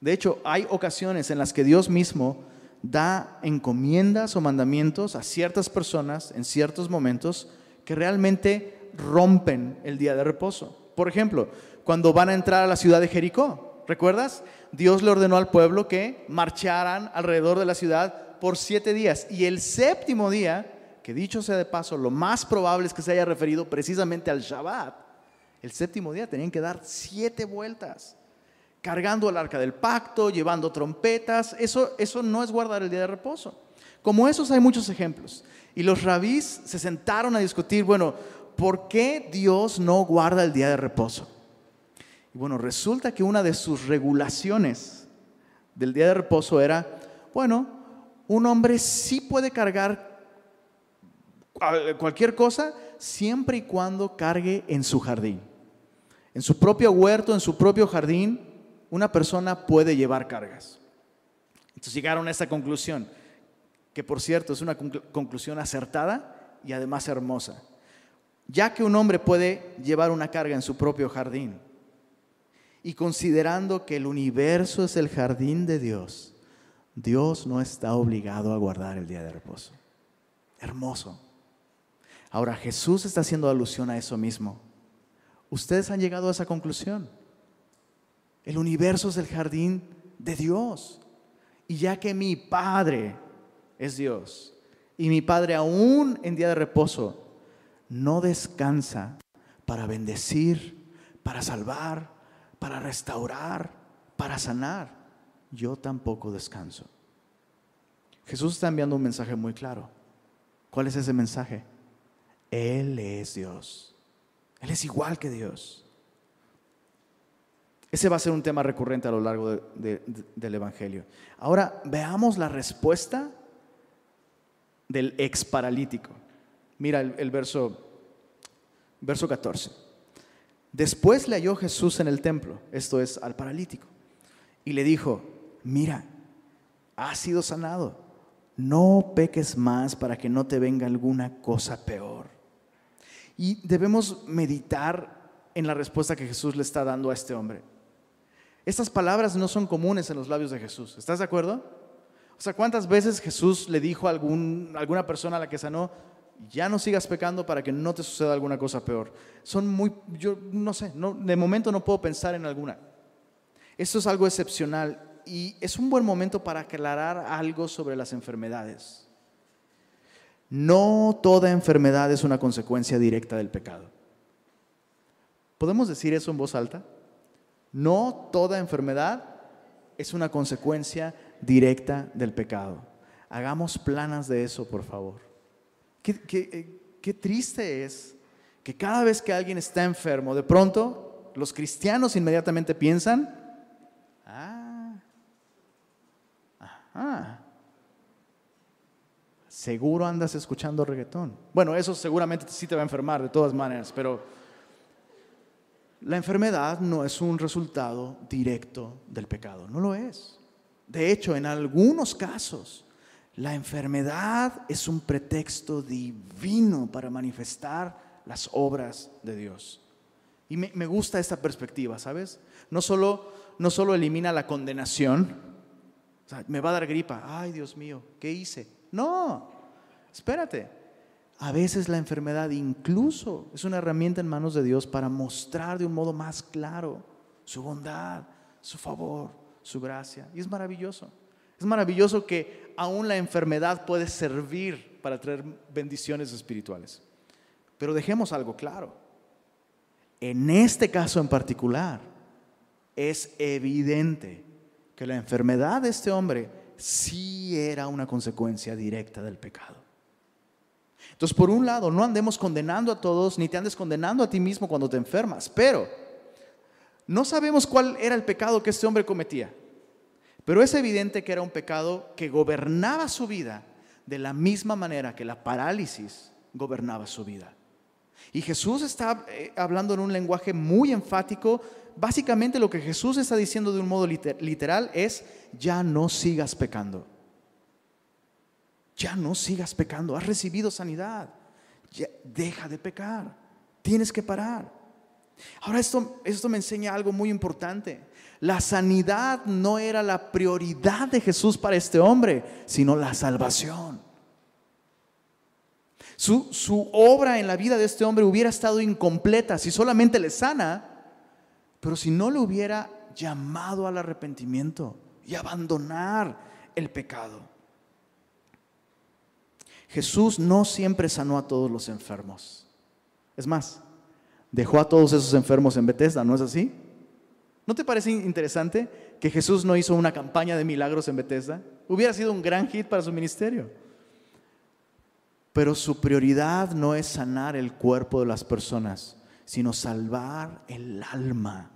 De hecho, hay ocasiones en las que Dios mismo da encomiendas o mandamientos a ciertas personas en ciertos momentos que realmente rompen el día de reposo. Por ejemplo, cuando van a entrar a la ciudad de Jericó, ¿recuerdas? Dios le ordenó al pueblo que marcharan alrededor de la ciudad por 7 días. Y el 7º día, que dicho sea de paso, lo más probable es que se haya referido precisamente al Shabbat. El 7º día tenían que dar 7 vueltas, cargando el arca del pacto, llevando trompetas. Eso no es guardar el día de reposo. Como esos hay muchos ejemplos. Y los rabís se sentaron a discutir, bueno, ¿por qué Dios no guarda el día de reposo? Y bueno, resulta que una de sus regulaciones del día de reposo era, bueno, un hombre sí puede cargar cualquier cosa siempre y cuando cargue en su jardín. En su propio huerto, en su propio jardín, una persona puede llevar cargas. Entonces llegaron a esta conclusión, que por cierto es una conclusión acertada y además hermosa. Ya que un hombre puede llevar una carga en su propio jardín, y considerando que el universo es el jardín de Dios, Dios no está obligado a guardar el día de reposo. Hermoso. Ahora Jesús está haciendo alusión a eso mismo. Ustedes han llegado a esa conclusión. El universo es el jardín de Dios. Y ya que mi Padre es Dios, y mi Padre aún en día de reposo no descansa para bendecir, para salvar, para restaurar, para sanar, yo tampoco descanso. Jesús está enviando un mensaje muy claro. ¿Cuál es ese mensaje? Él es Dios. Él es igual que Dios. Ese va a ser un tema recurrente a lo largo del Evangelio. Ahora veamos la respuesta del ex paralítico. Mira el verso 14. Después le halló Jesús en el templo, esto es, al paralítico, y le dijo: mira, has sido sanado, no peques más para que no te venga alguna cosa peor. Y debemos meditar en la respuesta que Jesús le está dando a este hombre. Estas palabras no son comunes en los labios de Jesús, ¿estás de acuerdo? O sea, ¿cuántas veces Jesús le dijo a alguna persona a la que sanó: ya no sigas pecando para que no te suceda alguna cosa peor? Yo no sé, de momento no puedo pensar en alguna. Esto es algo excepcional y es un buen momento para aclarar algo sobre las enfermedades. No toda enfermedad es una consecuencia directa del pecado. ¿Podemos decir eso en voz alta? No toda enfermedad es una consecuencia directa del pecado. Hagamos planas de eso, por favor. Qué triste es que cada vez que alguien está enfermo, de pronto los cristianos inmediatamente piensan, seguro andas escuchando reggaetón. Bueno, eso seguramente sí te va a enfermar de todas maneras, pero... la enfermedad no es un resultado directo del pecado, no lo es. De hecho, en algunos casos, la enfermedad es un pretexto divino para manifestar las obras de Dios. Y me gusta esta perspectiva, ¿sabes? No solo elimina la condenación, o sea, me va a dar gripa, ay Dios mío, ¿qué hice? No, espérate. A veces la enfermedad incluso es una herramienta en manos de Dios para mostrar de un modo más claro su bondad, su favor, su gracia. Y es maravilloso. Es maravilloso que aún la enfermedad puede servir para traer bendiciones espirituales. Pero dejemos algo claro. En este caso en particular, es evidente que la enfermedad de este hombre sí era una consecuencia directa del pecado. Entonces, por un lado, no andemos condenando a todos, ni te andes condenando a ti mismo cuando te enfermas, pero no sabemos cuál era el pecado que este hombre cometía, pero es evidente que era un pecado que gobernaba su vida de la misma manera que la parálisis gobernaba su vida. Y Jesús está hablando en un lenguaje muy enfático. Básicamente lo que Jesús está diciendo de un modo literal es: ya no sigas pecando. Ya no sigas pecando, has recibido sanidad, ya deja de pecar, tienes que parar. Ahora esto me enseña algo muy importante. La sanidad no era la prioridad de Jesús para este hombre, sino la salvación. Su obra en la vida de este hombre hubiera estado incompleta si solamente le sana, pero si no le hubiera llamado al arrepentimiento y abandonar el pecado. Jesús no siempre sanó a todos los enfermos. Es más, dejó a todos esos enfermos en Bethesda, ¿no es así? ¿No te parece interesante que Jesús no hizo una campaña de milagros en Bethesda? Hubiera sido un gran hit para su ministerio. Pero su prioridad no es sanar el cuerpo de las personas, sino salvar el alma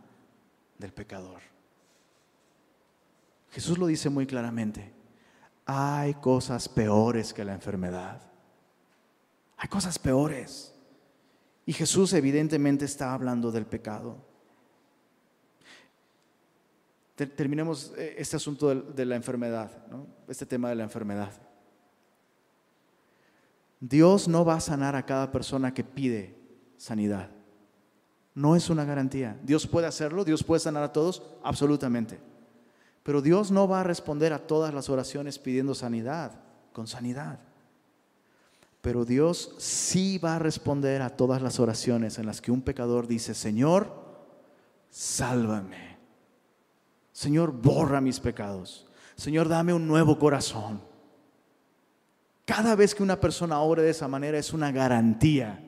del pecador. Jesús lo dice muy claramente. Hay cosas peores que la enfermedad. Hay cosas peores. Y Jesús evidentemente está hablando del pecado. Terminemos este asunto de la enfermedad, ¿no? Este tema de la enfermedad. Dios no va a sanar a cada persona que pide sanidad. No es una garantía. Dios puede hacerlo, Dios puede sanar a todos, absolutamente. Pero Dios no va a responder a todas las oraciones pidiendo sanidad, con sanidad. Pero Dios sí va a responder a todas las oraciones en las que un pecador dice: Señor, sálvame. Señor, borra mis pecados. Señor, dame un nuevo corazón. Cada vez que una persona ore de esa manera es una garantía.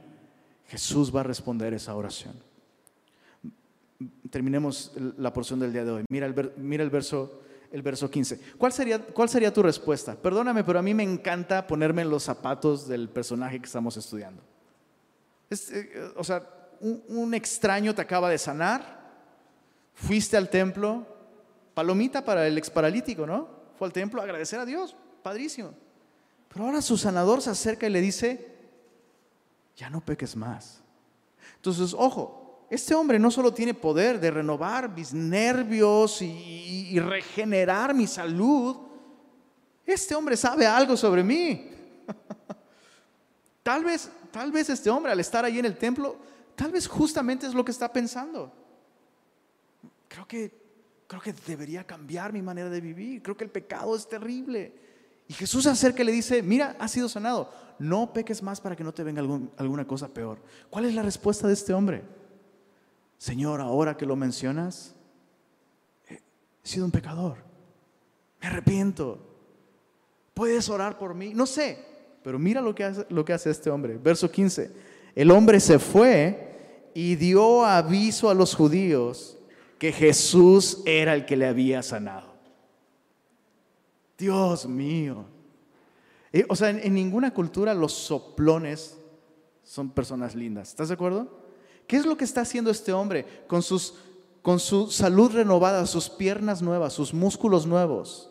Jesús va a responder esa oración. Terminemos la porción del día de hoy. Mira el verso 15. ¿Cuál sería tu respuesta? Perdóname, pero a mí me encanta ponerme en los zapatos del personaje que estamos estudiando. Un extraño te acaba de sanar. Fuiste al templo. Palomita para el exparalítico, ¿no? Fue al templo a agradecer a Dios. Padrísimo. Pero ahora su sanador se acerca y le dice: ya no peques más. Entonces, ojo. Este hombre no solo tiene poder de renovar mis nervios y regenerar mi salud. Este hombre sabe algo sobre mí. Tal vez este hombre, al estar ahí en el templo, tal vez justamente es lo que está pensando. Creo que debería cambiar mi manera de vivir. Creo que el pecado es terrible. Y Jesús se acerca y le dice: mira, has sido sanado. No peques más para que no te venga alguna cosa peor. ¿Cuál es la respuesta de este hombre? Señor, ahora que lo mencionas, he sido un pecador, me arrepiento, puedes orar por mí, no sé. Pero mira lo que hace este hombre. Verso 15, el hombre se fue y dio aviso a los judíos que Jesús era el que le había sanado. Dios mío. O sea, en ninguna cultura los soplones son personas lindas. ¿Estás de acuerdo? ¿Qué es lo que está haciendo este hombre con su salud renovada, sus piernas nuevas, sus músculos nuevos?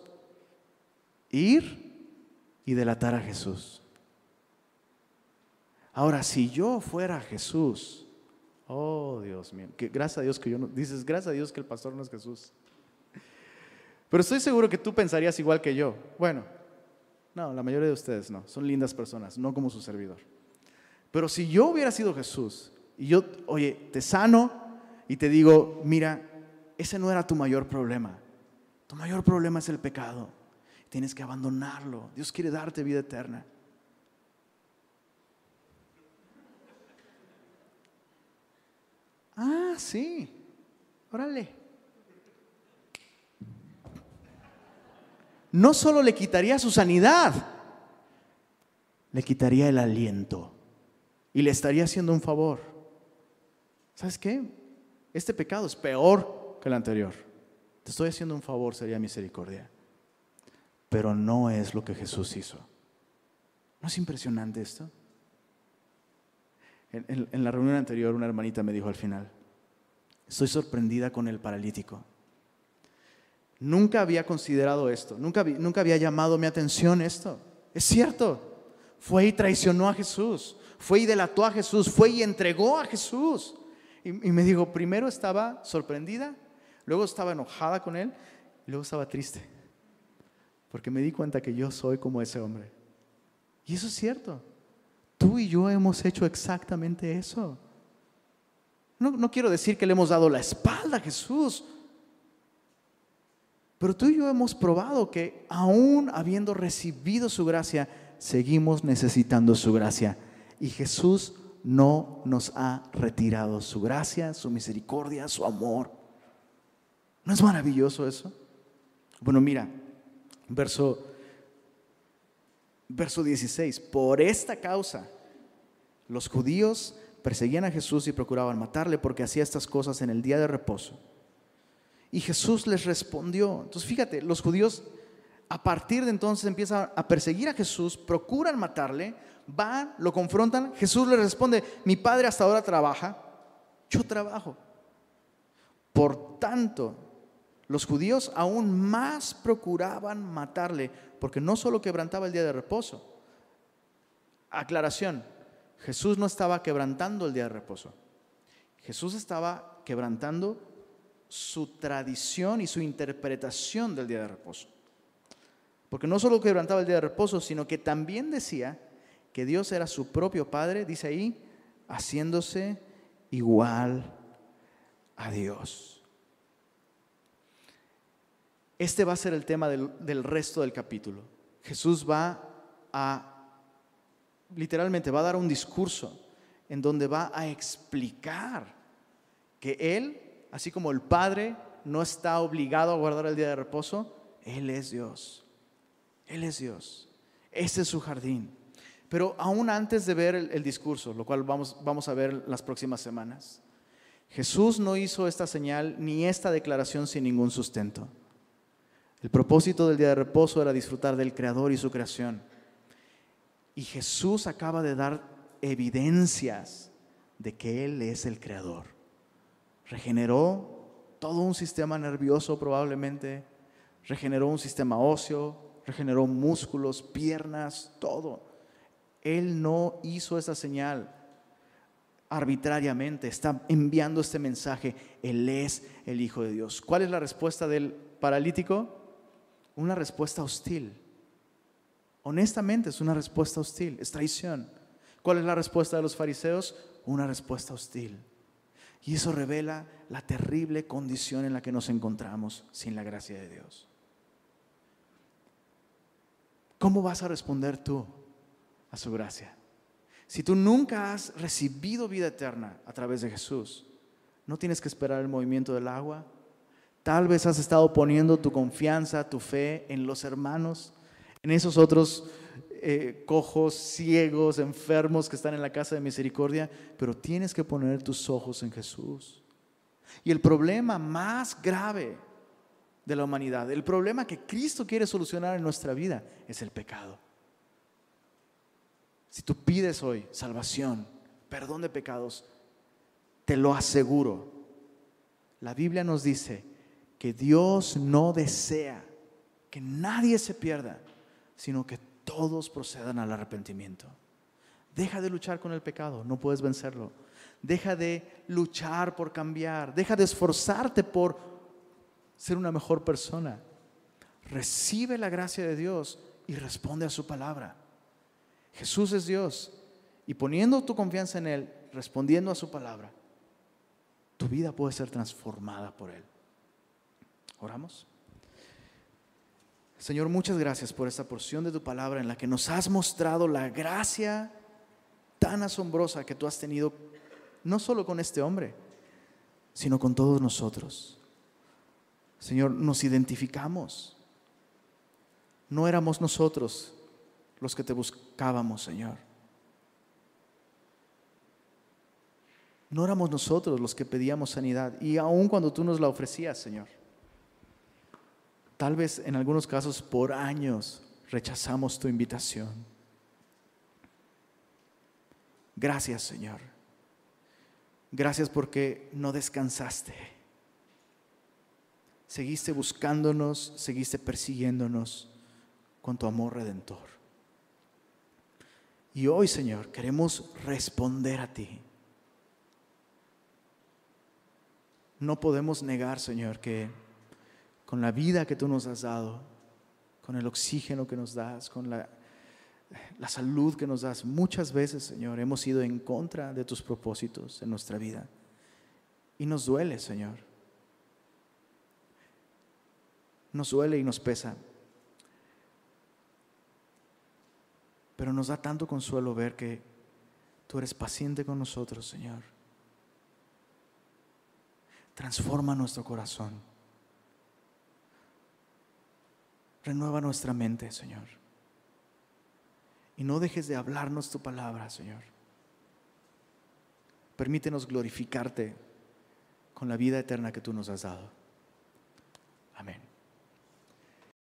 Ir y delatar a Jesús. Ahora, si yo fuera Jesús, oh Dios mío, que gracias a Dios que yo no, dices, gracias a Dios que el pastor no es Jesús. Pero estoy seguro que tú pensarías igual que yo. Bueno, no, la mayoría de ustedes no, son lindas personas, no como su servidor. Pero si yo hubiera sido Jesús y yo, oye, te sano y te digo, mira, ese no era tu mayor problema. Tu mayor problema es el pecado. Tienes que abandonarlo. Dios quiere darte vida eterna. Ah, sí. Órale. No solo le quitaría su sanidad, le quitaría el aliento y le estaría haciendo un favor. ¿Sabes qué? Este pecado es peor que el anterior. Te estoy haciendo un favor, sería misericordia. Pero no es lo que Jesús hizo. ¿No es impresionante esto? En la reunión anterior una hermanita me dijo al final, estoy sorprendida con el paralítico. Nunca había considerado esto, nunca había llamado mi atención esto. Es cierto, fue y traicionó a Jesús, fue y delató a Jesús, fue y entregó a Jesús. Y me dijo, primero estaba sorprendida, luego estaba enojada con él, y luego estaba triste. Porque me di cuenta que yo soy como ese hombre. Y eso es cierto. Tú y yo hemos hecho exactamente eso. No quiero decir que le hemos dado la espalda a Jesús. Pero tú y yo hemos probado que aún habiendo recibido su gracia, seguimos necesitando su gracia. Y Jesús no nos ha retirado su gracia, su misericordia, su amor. ¿No es maravilloso eso? Bueno, mira. Verso 16, por esta causa los judíos perseguían a Jesús y procuraban matarle porque hacía estas cosas en el día de reposo. Y Jesús les respondió. Entonces fíjate, los judíos a partir de entonces empiezan a perseguir a Jesús, procuran matarle, van, lo confrontan. Jesús les responde, mi padre hasta ahora trabaja, yo trabajo. Por tanto, los judíos aún más procuraban matarle, porque no solo quebrantaba el día de reposo. Aclaración, Jesús no estaba quebrantando el día de reposo. Jesús estaba quebrantando su tradición y su interpretación del día de reposo. Porque no solo quebrantaba el día de reposo, sino que también decía que Dios era su propio Padre, dice ahí, haciéndose igual a Dios. Este va a ser el tema del resto del capítulo. Jesús literalmente va a dar un discurso en donde va a explicar que Él, así como el Padre, no está obligado a guardar el día de reposo. Él es Dios. Él es Dios. Ese es su jardín. Pero aún antes de ver el discurso, lo cual vamos a ver las próximas semanas, Jesús no hizo esta señal ni esta declaración sin ningún sustento. El propósito del día de reposo era disfrutar del Creador y su creación. Y Jesús acaba de dar evidencias de que Él es el Creador. Regeneró todo un sistema nervioso probablemente, regeneró un sistema óseo, regeneró músculos, piernas, todo. Él no hizo esa señal arbitrariamente, está enviando este mensaje. Él es el Hijo de Dios. ¿Cuál es la respuesta del paralítico? Una respuesta hostil. Honestamente es una respuesta hostil, es traición. ¿Cuál es la respuesta de los fariseos? Una respuesta hostil. Y eso revela la terrible condición en la que nos encontramos sin la gracia de Dios. ¿Cómo vas a responder tú a su gracia? Si tú nunca has recibido vida eterna a través de Jesús, no tienes que esperar el movimiento del agua. Tal vez has estado poniendo tu confianza, tu fe en los hermanos, en esos otros cojos, ciegos, enfermos que están en la casa de misericordia, pero tienes que poner tus ojos en Jesús. Y el problema más grave de la humanidad, el problema que Cristo quiere solucionar en nuestra vida, es el pecado. Si tú pides hoy salvación, perdón de pecados, te lo aseguro, la Biblia nos dice que Dios no desea que nadie se pierda, sino que todos procedan al arrepentimiento. Deja de luchar con el pecado, no puedes vencerlo. Deja de luchar por cambiar, deja de esforzarte por ser una mejor persona. Recibe la gracia de Dios y responde a su palabra. Jesús es Dios, y poniendo tu confianza en Él, respondiendo a su palabra, tu vida puede ser transformada por Él. ¿Oramos? Señor, muchas gracias por esta porción de tu palabra en la que nos has mostrado la gracia tan asombrosa que tú has tenido, no solo con este hombre, sino con todos nosotros. Señor, nos identificamos. No éramos nosotros los que te buscábamos, Señor. No éramos nosotros los que pedíamos sanidad, y aun cuando tú nos la ofrecías, Señor. Tal vez en algunos casos por años rechazamos tu invitación. Gracias, Señor. Gracias porque no descansaste. Seguiste buscándonos, seguiste persiguiéndonos con tu amor redentor. Y hoy, Señor, queremos responder a ti. No podemos negar, Señor, que con la vida que tú nos has dado, con el oxígeno que nos das, con la salud que nos das, muchas veces, Señor, hemos ido en contra de tus propósitos en nuestra vida. Y nos duele, Señor. Nos duele y nos pesa. Pero nos da tanto consuelo ver que tú eres paciente con nosotros, Señor. Transforma nuestro corazón. Renueva nuestra mente, Señor. Y no dejes de hablarnos tu palabra, Señor. Permítenos glorificarte con la vida eterna que tú nos has dado. Amén.